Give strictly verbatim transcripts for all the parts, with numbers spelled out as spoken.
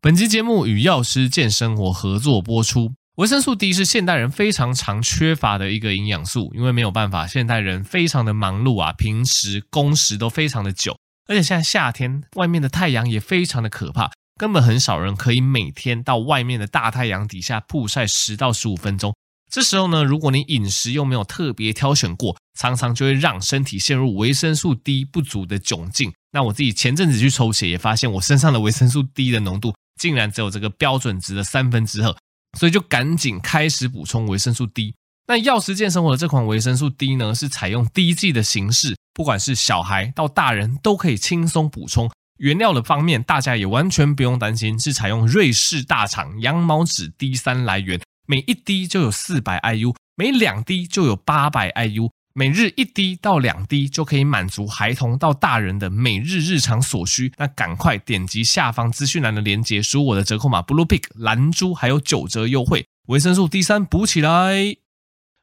本期节目与药师健生活合作播出。维生素 D 是现代人非常常缺乏的一个营养素，因为没有办法，现代人非常的忙碌啊，平时工时都非常的久，而且现在夏天外面的太阳也非常的可怕，根本很少人可以每天到外面的大太阳底下曝晒十到十五分钟。这时候呢，如果你饮食又没有特别挑选过，常常就会让身体陷入维生素 D 不足的窘境。那我自己前阵子去抽血也发现，我身上的维生素 D 的浓度竟然只有这个标准值的三分之二，所以就赶紧开始补充维生素 D。 那药师健生活的这款维生素 D 呢，是采用滴剂的形式，不管是小孩到大人都可以轻松补充。原料的方面大家也完全不用担心，是采用瑞士大厂羊毛脂 D 三 来源，每一滴就有 四百 I U， 每两滴就有 八百 I U， 每日一滴到两滴就可以满足孩童到大人的每日日常所需。那赶快点击下方资讯栏的连结，输我的折扣码 Blue Pig 蓝猪还有九折优惠，维生素 D 三 补起来。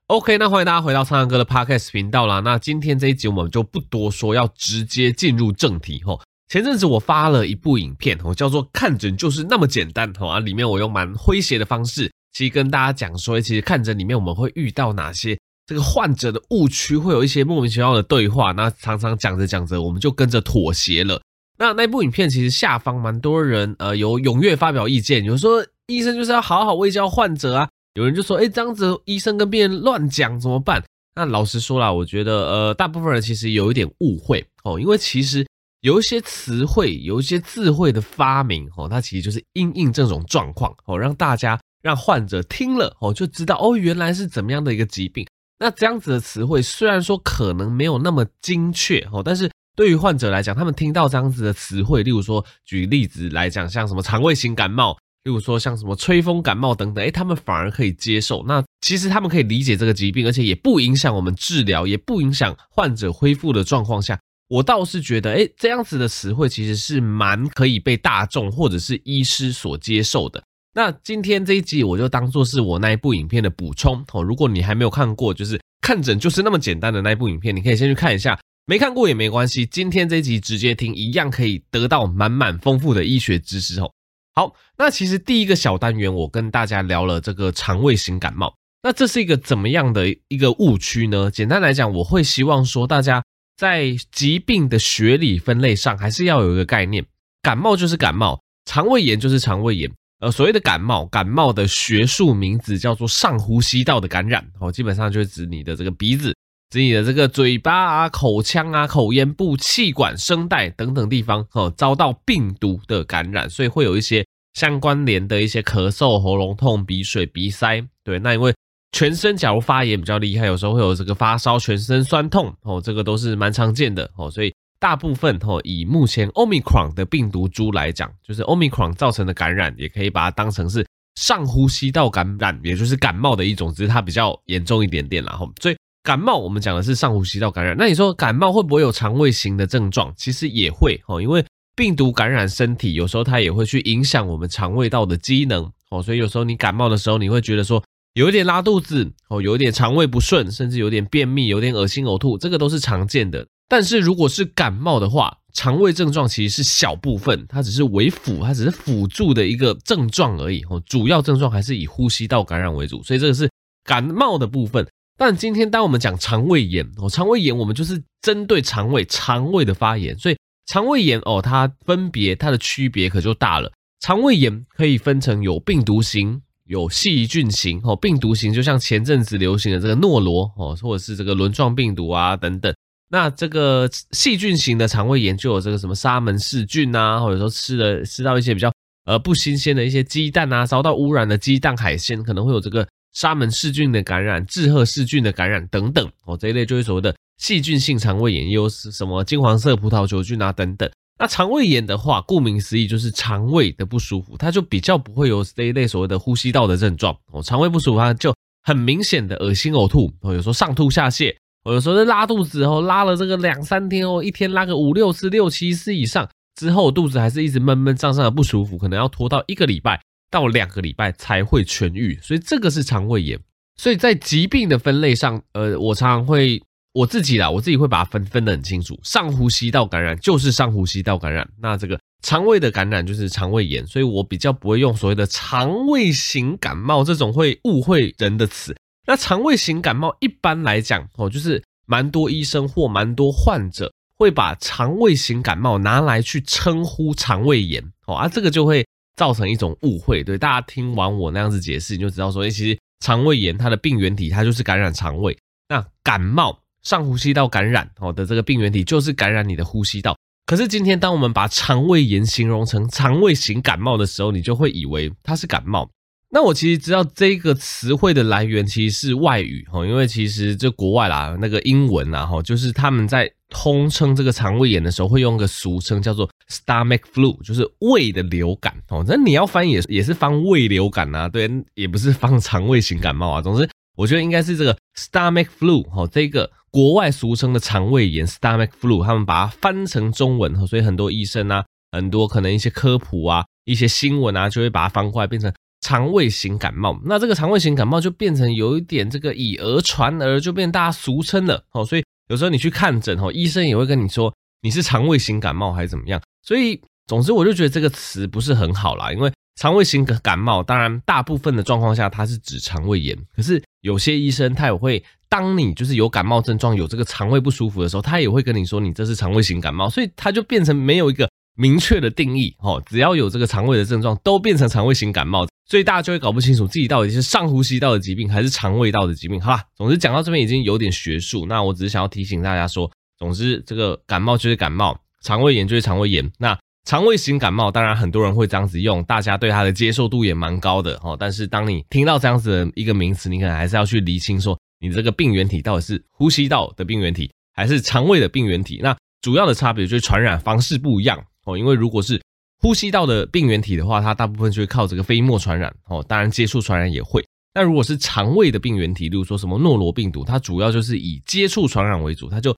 OK， 那欢迎大家回到苍狼哥的 Podcast 频道啦。那今天这一集我们就不多说，要直接进入正题吼。前阵子我发了一部影片，叫做看诊就是那么简单，里面我用蛮诙谐的方式其实跟大家讲说，其实看诊里面我们会遇到哪些这个患者的误区，会有一些莫名其妙的对话，那常常讲着讲着我们就跟着妥协了。那那部影片其实下方蛮多人呃有踊跃发表意见，有人说医生就是要好好喂教患者啊，有人就说诶这样子医生跟病人乱讲怎么办。那老实说啦，我觉得呃大部分人其实有一点误会哦，因为其实有一些词汇，有一些智慧的发明哦，它其实就是因应这种状况哦，让大家让患者听了哦就知道哦原来是怎么样的一个疾病。那这样子的词汇虽然说可能没有那么精确哦，但是对于患者来讲，他们听到这样子的词汇，例如说举例子来讲，像什么肠胃型感冒，例如说像什么吹风感冒等等，诶他们反而可以接受。那其实他们可以理解这个疾病，而且也不影响我们治疗，也不影响患者恢复的状况下，我倒是觉得诶这样子的词汇其实是蛮可以被大众或者是医师所接受的。那今天这一集我就当做是我那一部影片的补充、哦、如果你还没有看过就是看诊就是那么简单的那一部影片，你可以先去看一下，没看过也没关系，今天这一集直接听一样可以得到满满丰富的医学知识、哦、好，那其实第一个小单元我跟大家聊了这个肠胃型感冒。那这是一个怎么样的一个误区呢？简单来讲，我会希望说大家在疾病的学理分类上还是要有一个概念，感冒就是感冒，肠胃炎就是肠胃炎。呃，所谓的感冒，感冒的学术名字叫做上呼吸道的感染、哦、基本上就是指你的这个鼻子，指你的这个嘴巴啊、口腔啊、口咽部、气管、声带等等地方、哦、遭到病毒的感染，所以会有一些相关联的一些咳嗽、喉咙痛、鼻水、鼻塞。对，那因为全身假如发炎比较厉害，有时候会有这个发烧、全身酸痛、哦、这个都是蛮常见的、哦、所以大部分、哦、以目前 omicron 的病毒株来讲，就是 omicron 造成的感染也可以把它当成是上呼吸道感染，也就是感冒的一种，只是它比较严重一点点啦、哦、所以感冒我们讲的是上呼吸道感染。那你说感冒会不会有肠胃型的症状？其实也会、哦、因为病毒感染身体，有时候它也会去影响我们肠胃道的机能、哦、所以有时候你感冒的时候你会觉得说有一点拉肚子，有一点肠胃不顺，甚至有点便秘，有点恶心呕吐，这个都是常见的。但是如果是感冒的话，肠胃症状其实是小部分，它只是为辅，它只是辅助的一个症状而已，主要症状还是以呼吸道感染为主，所以这个是感冒的部分。但今天当我们讲肠胃炎，肠胃炎我们就是针对肠胃，肠胃的发炎，所以肠胃炎哦，它分别它的区别可就大了。肠胃炎可以分成有病毒型，有细菌型。病毒型就像前阵子流行的这个诺罗或者是这个轮状病毒啊等等。那这个细菌型的肠胃炎就有这个什么沙门氏菌啊，或者说吃了吃到一些比较呃不新鲜的一些鸡蛋啊，遭到污染的鸡蛋海鲜，可能会有这个沙门氏菌的感染、志贺氏菌的感染等等。这一类就是所谓的细菌性肠胃炎，也有什么金黄色葡萄球菌啊等等。那肠胃炎的话，顾名思义就是肠胃的不舒服，它就比较不会有这一类所谓的呼吸道的症状。哦，肠胃不舒服它就很明显的恶心呕吐，哦，有时候上吐下泻，哦，有时候拉肚子，哦，拉了这个两三天，哦，一天拉个五六次、六七次以上之后，肚子还是一直闷闷胀胀的不舒服，可能要拖到一个礼拜到两个礼拜才会痊愈，所以这个是肠胃炎。所以在疾病的分类上，呃，我常常会我自己啦，我自己会把它分分得很清楚。上呼吸道感染就是上呼吸道感染，那这个肠胃的感染就是肠胃炎，所以我比较不会用所谓的肠胃型感冒这种会误会人的词。那肠胃型感冒一般来讲哦，就是蛮多医生或蛮多患者会把肠胃型感冒拿来去称呼肠胃炎哦，啊这个就会造成一种误会。对，大家听完我那样子解释，你就知道说，欸，其实肠胃炎它的病原体它就是感染肠胃，那感冒上呼吸道感染的这个病原体就是感染你的呼吸道。可是今天当我们把肠胃炎形容成肠胃型感冒的时候，你就会以为它是感冒。那我其实知道这个词汇的来源其实是外语，因为其实这国外啦，那个英文啦，就是他们在通称这个肠胃炎的时候会用个俗称叫做 stomach flu， 就是胃的流感。那你要翻也也是翻胃流感啊，对，也不是翻肠胃型感冒啊。总之我觉得应该是这个 stomach flu 这个国外俗称的肠胃炎 stomach flu， 他们把它翻成中文，所以很多医生啊，很多可能一些科普啊，一些新闻啊，就会把它翻过来变成肠胃型感冒。那这个肠胃型感冒就变成有一点这个以讹传讹，就变大家俗称了。所以有时候你去看诊，医生也会跟你说你是肠胃型感冒还是怎么样。所以总之我就觉得这个词不是很好啦，因为肠胃型感冒当然大部分的状况下它是指肠胃炎，可是有些医生他也会当你就是有感冒症状，有这个肠胃不舒服的时候，他也会跟你说你这是肠胃型感冒，所以他就变成没有一个明确的定义，只要有这个肠胃的症状都变成肠胃型感冒，所以大家就会搞不清楚自己到底是上呼吸道的疾病还是肠胃道的疾病。好啦，总之讲到这边已经有点学术，那我只是想要提醒大家说，总之这个感冒就是感冒，肠胃炎就是肠胃炎。那肠胃型感冒当然很多人会这样子用，大家对它的接受度也蛮高的，但是当你听到这样子的一个名词，你可能还是要去厘清说你这个病原体到底是呼吸道的病原体还是肠胃的病原体。那主要的差别就是传染方式不一样，因为如果是呼吸道的病原体的话，它大部分就会靠这个飞沫传染，当然接触传染也会。那如果是肠胃的病原体，例如说什么诺罗病毒，它主要就是以接触传染为主，它就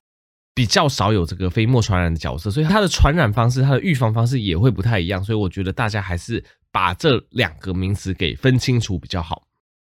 比较少有这个飞沫传染的角色，所以它的传染方式、它的预防方式也会不太一样，所以我觉得大家还是把这两个名词给分清楚比较好。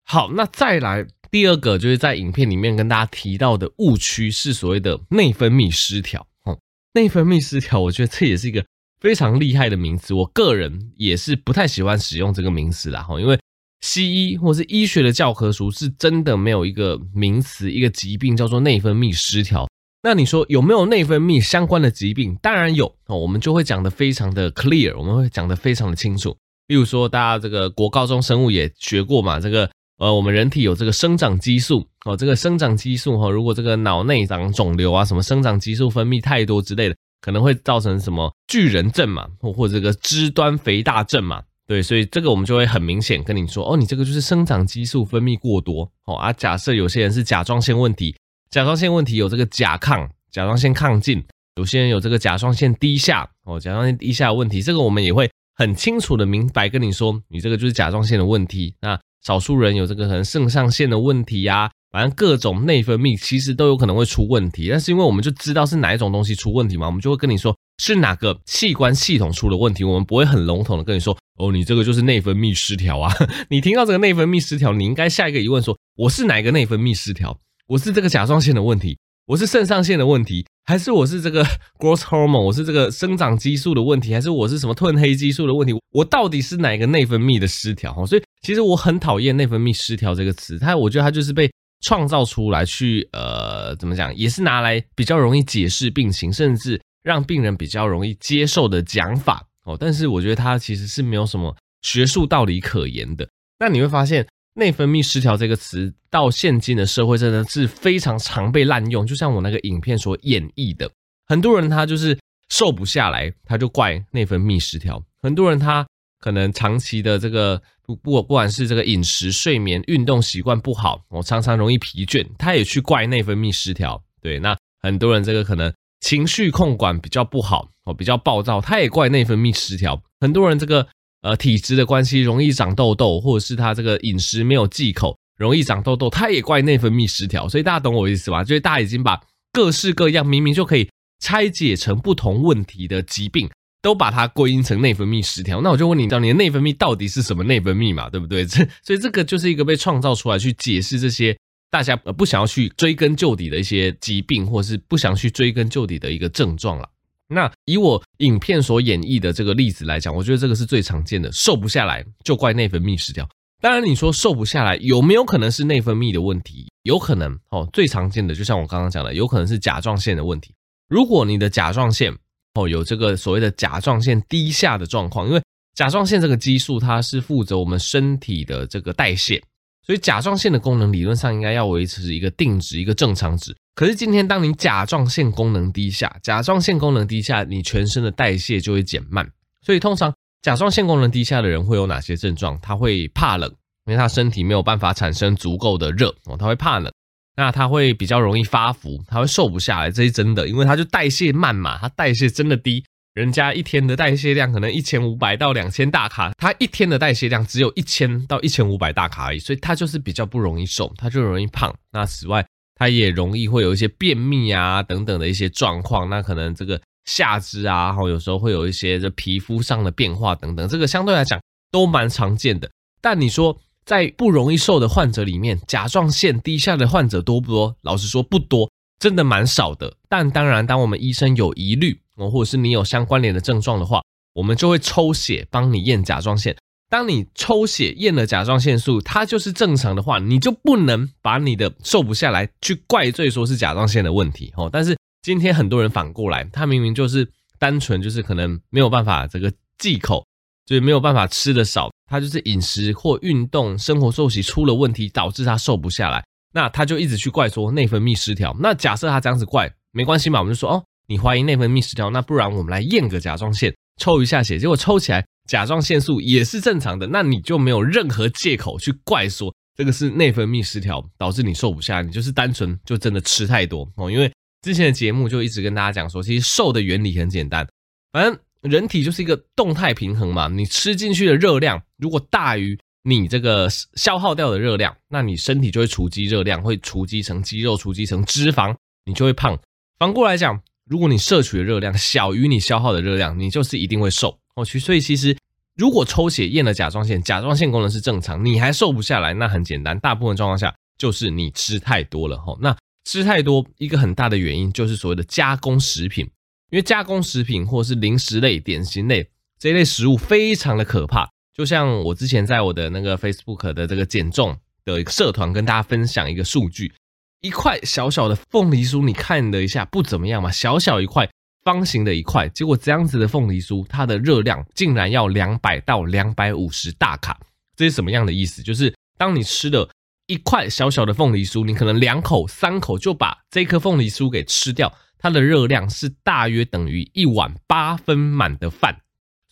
好，那再来第二个就是在影片里面跟大家提到的误区是所谓的内分泌失调。嗯，内分泌失调，我觉得这也是一个非常厉害的名词，我个人也是不太喜欢使用这个名词啦，因为西医或是医学的教科书是真的没有一个名词、一个疾病叫做内分泌失调。那你说有没有内分泌相关的疾病？当然有，我们就会讲得非常的 clear， 我们会讲得非常的清楚。例如说，大家这个国高中生物也学过嘛，这个呃，我们人体有这个生长激素哦，这个生长激素哦，如果这个脑内长肿瘤啊，什么生长激素分泌太多之类的，可能会造成什么巨人症嘛，或者这个肢端肥大症嘛，对，所以这个我们就会很明显跟你说，哦，你这个就是生长激素分泌过多哦啊。假设有些人是甲状腺问题。甲状腺问题有这个甲亢，甲状腺亢进，有些人有这个甲状腺低下哦，甲状腺低下的问题，这个我们也会很清楚的明白跟你说，你这个就是甲状腺的问题。那少数人有这个可能肾上腺的问题啊，反正各种内分泌其实都有可能会出问题，但是因为我们就知道是哪一种东西出问题嘛，我们就会跟你说是哪个器官系统出了问题，我们不会很笼统的跟你说，哦，你这个就是内分泌失调啊。你听到这个内分泌失调，你应该下一个疑问说，我是哪一个内分泌失调？我是这个甲状腺的问题，我是肾上腺的问题，还是我是这个 growth hormone， 我是这个生长激素的问题，还是我是什么褪黑激素的问题？我到底是哪一个内分泌的失调？所以其实我很讨厌内分泌失调这个词，它我觉得它就是被创造出来去呃怎么讲，也是拿来比较容易解释病情，甚至让病人比较容易接受的讲法哦。但是我觉得它其实是没有什么学术道理可言的。那你会发现，内分泌失调这个词到现今的社会真的是非常常被滥用，就像我那个影片所演绎的，很多人他就是瘦不下来，他就怪内分泌失调。很多人他可能长期的这个不不管是这个饮食、睡眠、运动习惯不好，我常常容易疲倦，他也去怪内分泌失调。对，那很多人这个可能情绪控管比较不好，比较暴躁，他也怪内分泌失调。很多人这个呃，体质的关系容易长痘痘，或者是他这个饮食没有忌口，容易长痘痘，他也怪内分泌失调。所以大家懂我意思吧？就是大家已经把各式各样明明就可以拆解成不同问题的疾病，都把它归因成内分泌失调。那我就问你，你的内分泌到底是什么内分泌嘛？对不对？所以这个就是一个被创造出来去解释这些大家不想要去追根究底的一些疾病，或是不想去追根究底的一个症状啦。那以我影片所演绎的这个例子来讲，我觉得这个是最常见的，瘦不下来就怪内分泌失调。当然你说瘦不下来有没有可能是内分泌的问题？有可能哦，最常见的就像我刚刚讲的，有可能是甲状腺的问题。如果你的甲状腺哦有这个所谓的甲状腺低下的状况，因为甲状腺这个激素它是负责我们身体的这个代谢，所以甲状腺的功能理论上应该要维持一个定值，一个正常值。可是今天当你甲状腺功能低下，甲状腺功能低下，你全身的代谢就会减慢。所以通常甲状腺功能低下的人会有哪些症状？他会怕冷，因为他身体没有办法产生足够的热，他会怕冷。那他会比较容易发福，他会瘦不下来，这是真的，因为他就代谢慢嘛，他代谢真的低。人家一天的代谢量可能一千五百到两千大卡，他一天的代谢量只有一千到一千五百大卡而已，所以他就是比较不容易瘦，他就容易胖。那此外他也容易会有一些便秘啊等等的一些状况，那可能这个下肢啊有时候会有一些这皮肤上的变化等等，这个相对来讲都蛮常见的。但你说在不容易瘦的患者里面，甲状腺低下的患者多不多？老实说不多，真的蛮少的。但当然当我们医生有疑虑或者是你有相关联的症状的话，我们就会抽血帮你验甲状腺。当你抽血验了甲状腺素它就是正常的话，你就不能把你的瘦不下来去怪罪说是甲状腺的问题。但是今天很多人反过来，他明明就是单纯就是可能没有办法这个忌口，就是没有办法吃得少，他就是饮食或运动生活作息出了问题导致他瘦不下来，那他就一直去怪说内分泌失调。那假设他这样子怪没关系嘛，我们就说哦你怀疑内分泌失调，那不然我们来验个甲状腺，抽一下血，结果抽起来甲状腺素也是正常的，那你就没有任何借口去怪说这个是内分泌失调导致你瘦不下来，你就是单纯就真的吃太多、哦、因为之前的节目就一直跟大家讲说，其实瘦的原理很简单，反正人体就是一个动态平衡嘛，你吃进去的热量如果大于你这个消耗掉的热量，那你身体就会储积热量，会储积成肌肉，储积成脂肪，你就会胖。反过来讲，如果你摄取的热量小于你消耗的热量，你就是一定会瘦。所以其实如果抽血验了甲状腺，甲状腺功能是正常，你还瘦不下来，那很简单，大部分状况下就是你吃太多了。那吃太多一个很大的原因就是所谓的加工食品，因为加工食品或是零食类、点心类这一类食物非常的可怕。就像我之前在我的那个 Facebook 的这个减重的社团跟大家分享一个数据，一块小小的凤梨酥，你看了一下不怎么样嘛，小小一块方形的一块，结果这样子的凤梨酥它的热量竟然要两百到两百五十大卡。这是什么样的意思？就是当你吃了一块小小的凤梨酥，你可能两口三口就把这颗凤梨酥给吃掉，它的热量是大约等于一碗八分满的饭。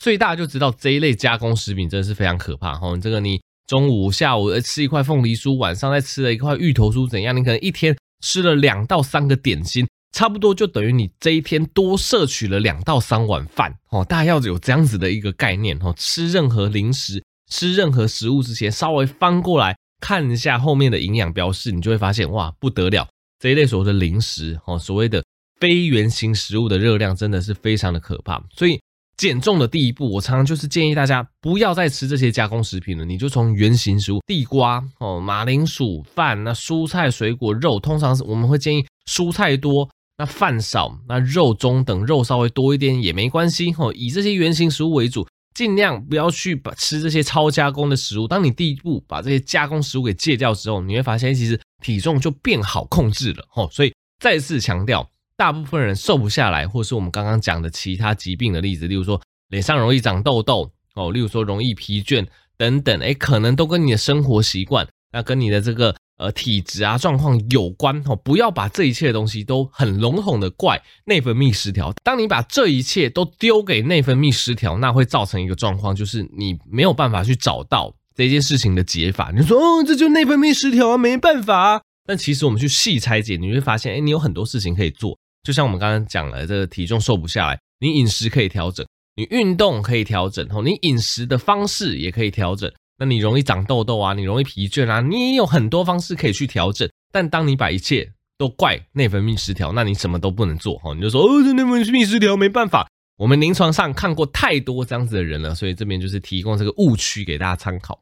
所以大家就知道这一类加工食品真的是非常可怕、哦、这个你中午下午吃一块凤梨酥，晚上再吃了一块芋头酥怎样，你可能一天吃了两到三个点心，差不多就等于你这一天多摄取了两到三碗饭、哦、大家要有这样子的一个概念、哦、吃任何零食吃任何食物之前稍微翻过来看一下后面的营养标示，你就会发现哇不得了，这一类所谓的零食、哦、所谓的非原型食物的热量真的是非常的可怕。所以减重的第一步，我常常就是建议大家不要再吃这些加工食品了，你就从原型食物，地瓜、哦、马铃薯、饭、那蔬菜、水果、肉，通常我们会建议蔬菜多，那饭少，那肉中等，肉稍微多一点也没关系、哦、以这些原型食物为主，尽量不要去把吃这些超加工的食物。当你第一步把这些加工食物给戒掉之后，你会发现其实体重就变好控制了、哦、所以再次强调，大部分人瘦不下来，或是我们刚刚讲的其他疾病的例子，例如说脸上容易长痘痘、哦、例如说容易疲倦等等，诶可能都跟你的生活习惯，那跟你的这个呃体质啊状况有关、哦、不要把这一切的东西都很笼统的怪内分泌失调。当你把这一切都丢给内分泌失调，那会造成一个状况，就是你没有办法去找到这件事情的解法。你就说哦，这就内分泌失调啊，没办法啊。但其实我们去细拆解，你会发现诶你有很多事情可以做。就像我们刚刚讲了，这个体重瘦不下来，你饮食可以调整，你运动可以调整，你饮食的方式也可以调整。那你容易长痘痘啊，你容易疲倦啊，你也有很多方式可以去调整。但当你把一切都怪内分泌失调，那你什么都不能做，你就说哦，这内分泌失调没办法。我们临床上看过太多这样子的人了，所以这边就是提供这个误区给大家参考。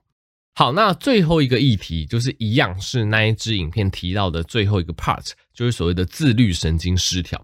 好，那最后一个议题就是一样是那一支影片提到的最后一个 part， 就是所谓的自律神经失调。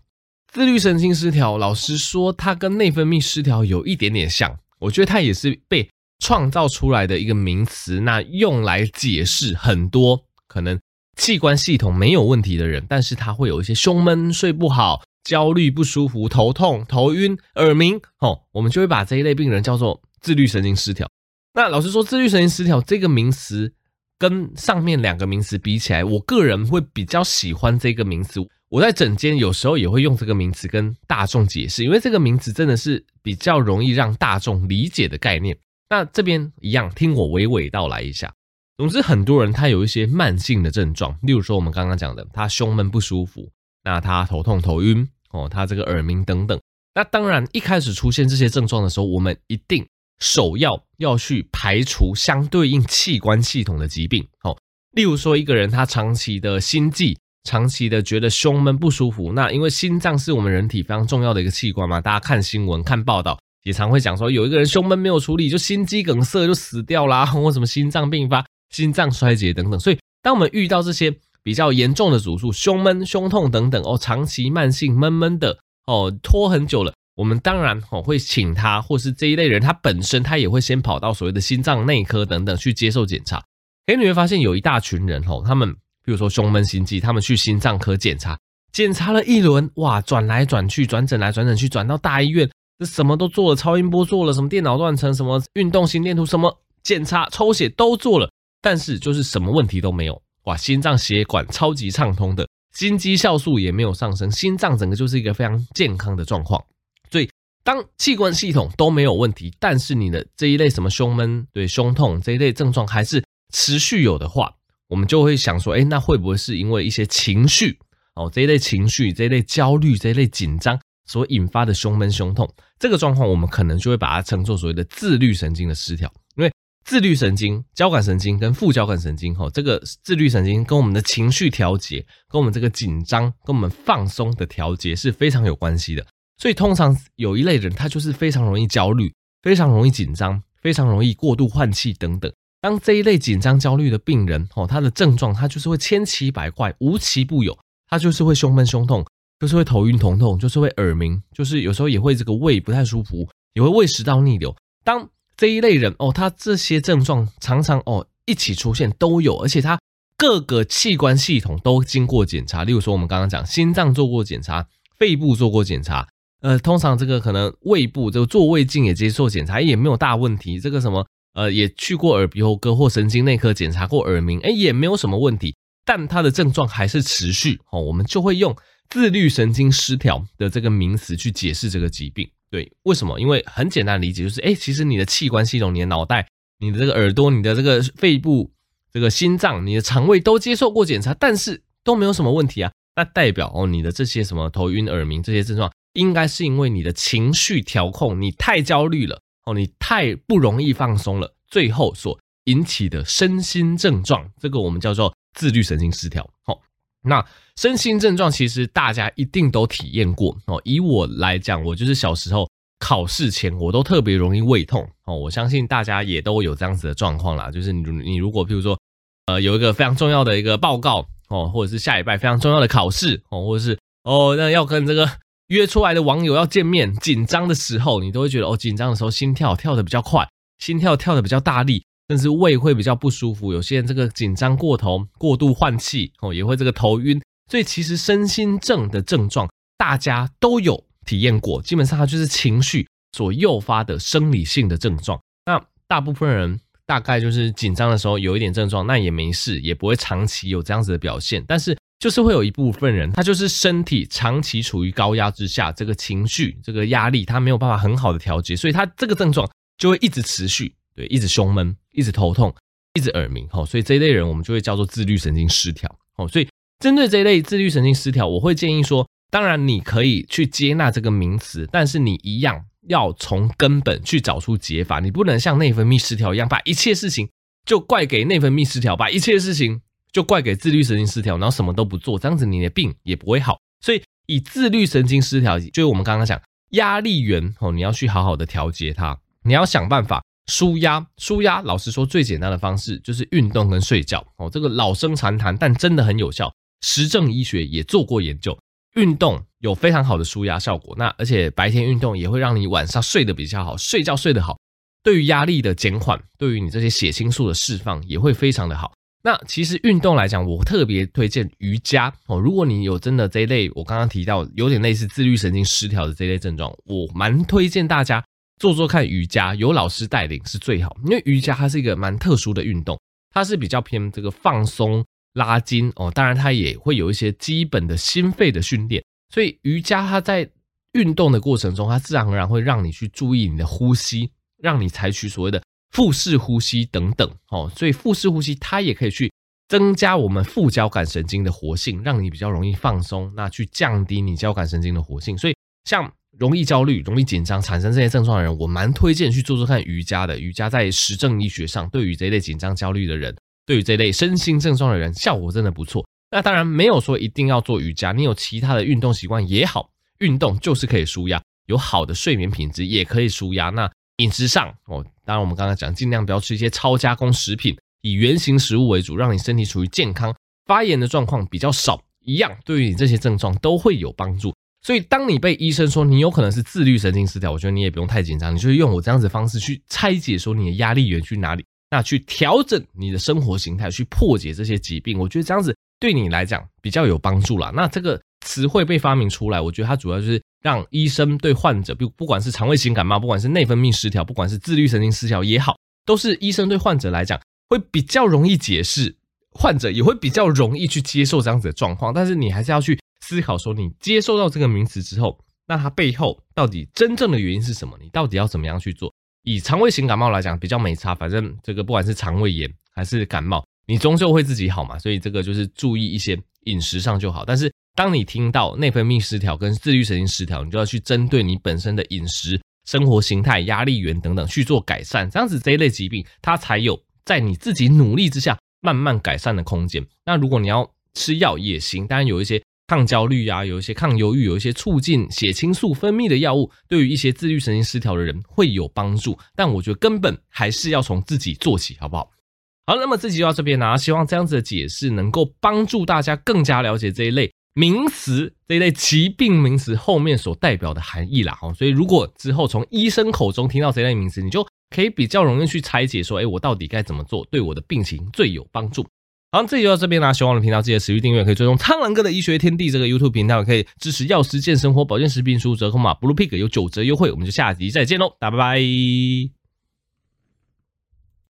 自律神经失调，老实说它跟内分泌失调有一点点像，我觉得它也是被创造出来的一个名词，那用来解释很多可能器官系统没有问题的人，但是他会有一些胸闷、睡不好、焦虑、不舒服、头痛、头晕、耳鸣、哦、我们就会把这一类病人叫做自律神经失调。那老实说，自律神经失调这个名词跟上面两个名词比起来，我个人会比较喜欢这个名词。我在诊间有时候也会用这个名词跟大众解释，因为这个名词真的是比较容易让大众理解的概念。那这边一样，听我娓娓道来一下。总之，很多人他有一些慢性的症状，例如说我们刚刚讲的，他胸闷不舒服，那他头痛头晕、哦、他这个耳鸣等等。那当然，一开始出现这些症状的时候，我们一定首要要去排除相对应器官系统的疾病、哦、例如说一个人他长期的心悸，长期的觉得胸闷不舒服，那因为心脏是我们人体非常重要的一个器官嘛，大家看新闻看报道也常会讲说，有一个人胸闷没有处理就心肌梗塞就死掉啦，或什么心脏病发、心脏衰竭等等。所以当我们遇到这些比较严重的主诉，胸闷、胸痛等等、哦、长期慢性闷闷的、哦、拖很久了，我们当然会请他，或是这一类人他本身他也会先跑到所谓的心脏内科等等去接受检查。可是你会发现有一大群人，他们比如说胸闷心悸，他们去心脏科检查，检查了一轮，哇，转来转去，转诊来转诊去，转到大医院，这什么都做了，超音波做了，什么电脑断层，什么运动心电图，什么检查抽血都做了，但是就是什么问题都没有。哇，心脏血管超级畅通的，心肌酵素也没有上升，心脏整个就是一个非常健康的状况。所以当器官系统都没有问题，但是你的这一类什么胸闷、对胸痛这一类症状还是持续有的话，我们就会想说，诶，那会不会是因为一些情绪、哦、这一类情绪、这一类焦虑、这一类紧张所引发的胸闷胸痛？这个状况我们可能就会把它称作所谓的自律神经的失调。因为自律神经、交感神经跟副交感神经、哦、这个自律神经跟我们的情绪调节、跟我们这个紧张、跟我们放松的调节是非常有关系的。所以通常有一类人他就是非常容易焦虑、非常容易紧张、非常容易过度换气等等。当这一类紧张焦虑的病人、哦、他的症状他就是会千奇百怪、无奇不有，他就是会胸闷胸痛，就是会头晕头痛，就是会耳鸣，就是有时候也会这个胃不太舒服，也会胃食道逆流。当这一类人哦，他这些症状常常哦一起出现都有，而且他各个器官系统都经过检查，例如说我们刚刚讲心脏做过检查，肺部做过检查，呃，通常这个可能胃部这个做胃镜也接受检查，也没有大问题。这个什么呃，也去过耳鼻喉科或神经内科检查过耳鸣，哎，也没有什么问题，但他的症状还是持续哦，我们就会用自律神经失调的这个名词去解释这个疾病。对，为什么？因为很简单的理解就是，哎，其实你的器官系统、你的脑袋、你的这个耳朵、你的这个肺部、这个心脏、你的肠胃都接受过检查，但是都没有什么问题啊。那代表哦，你的这些什么头晕、耳鸣这些症状，应该是因为你的情绪调控，你太焦虑了哦，你太不容易放松了，最后所引起的身心症状，这个我们叫做自律神经失调。好、哦。那身心症状其实大家一定都体验过、哦、以我来讲，我就是小时候考试前我都特别容易胃痛、哦、我相信大家也都有这样子的状况啦，就是 你, 你如果譬如说呃有一个非常重要的一个报告、哦、或者是下礼拜非常重要的考试、哦、或者是哦那要跟这个约出来的网友要见面，紧张的时候你都会觉得哦紧张的时候心跳跳得比较快，心跳跳得比较大力，甚至胃会比较不舒服，有些人这个紧张过头、过度换气、哦、也会这个头晕。所以其实身心症的症状大家都有体验过，基本上它就是情绪所诱发的生理性的症状。那大部分人大概就是紧张的时候有一点症状，那也没事，也不会长期有这样子的表现，但是就是会有一部分人他就是身体长期处于高压之下，这个情绪、这个压力他没有办法很好的调节，所以他这个症状就会一直持续，对，一直胸闷，一直头痛，一直耳鸣、哦、所以这一类人我们就会叫做自律神经失调、哦、所以针对这一类自律神经失调，我会建议说，当然你可以去接纳这个名词，但是你一样要从根本去找出解法，你不能像内分泌失调一样把一切事情就怪给内分泌失调，把一切事情就怪给自律神经失调，然后什么都不做，这样子你的病也不会好。所以以自律神经失调，就是我们刚刚讲压力源、哦、你要去好好的调节它，你要想办法舒压，舒压老实说最简单的方式就是运动跟睡觉哦，这个老生常谈，但真的很有效，实证医学也做过研究，运动有非常好的舒压效果，那而且白天运动也会让你晚上睡得比较好，睡觉睡得好，对于压力的减缓，对于你这些血清素的释放也会非常的好。那其实运动来讲，我特别推荐瑜伽哦。如果你有真的这一类，我刚刚提到有点类似自律神经失调的这一类症状，我蛮推荐大家做做看瑜伽，有老师带领是最好，因为瑜伽它是一个蛮特殊的运动，它是比较偏这个放松拉筋哦，当然它也会有一些基本的心肺的训练，所以瑜伽它在运动的过程中，它自然而然会让你去注意你的呼吸，让你采取所谓的腹式呼吸等等哦，所以腹式呼吸它也可以去增加我们副交感神经的活性，让你比较容易放松，那去降低你交感神经的活性。所以像容易焦虑、容易紧张产生这些症状的人，我蛮推荐去做做看瑜伽的。瑜伽在实证医学上，对于这一类紧张焦虑的人，对于这一类身心症状的人，效果真的不错。那当然没有说一定要做瑜伽，你有其他的运动习惯也好，运动就是可以舒压，有好的睡眠品质也可以舒压。那饮食上哦，当然我们刚刚讲尽量不要吃一些超加工食品，以原型食物为主，让你身体处于健康，发炎的状况比较少，一样对于你这些症状都会有帮助。所以当你被医生说你有可能是自律神经失调，我觉得你也不用太紧张，你就是用我这样子的方式去拆解说你的压力源去哪里，那去调整你的生活形态，去破解这些疾病，我觉得这样子对你来讲比较有帮助啦。那这个词汇被发明出来，我觉得它主要就是让医生对患者，不管是肠胃型感冒，不管是内分泌失调，不管是自律神经失调也好，都是医生对患者来讲会比较容易解释，患者也会比较容易去接受这样子的状况。但是你还是要去思考说，你接受到这个名词之后，那它背后到底真正的原因是什么，你到底要怎么样去做。以肠胃型感冒来讲比较没差，反正这个不管是肠胃炎还是感冒，你终究会自己好嘛，所以这个就是注意一些饮食上就好。但是当你听到内分泌失调跟自律神经失调，你就要去针对你本身的饮食、生活形态、压力源等等去做改善，这样子这一类疾病它才有在你自己努力之下慢慢改善的空间。那如果你要吃药也行，当然有一些抗焦虑啊，有一些抗忧郁，有一些促进血清素分泌的药物，对于一些自律神经失调的人会有帮助，但我觉得根本还是要从自己做起，好不好？好，那么这集就到这边啦、啊、希望这样子的解释能够帮助大家更加了解这一类名词，这一类疾病名词后面所代表的含义啦。所以如果之后从医生口中听到这类名词，你就可以比较容易去拆解说，诶，我到底该怎么做对我的病情最有帮助。好，这集就到这边啦，希望我的频道记得持续订阅，可以追踪苍狼哥的医学天地这个 YouTube 频道，也可以支持药师健生活保健食品输入折扣码 Blue Pig 有九折优惠，我们就下集再见咯，大家拜拜。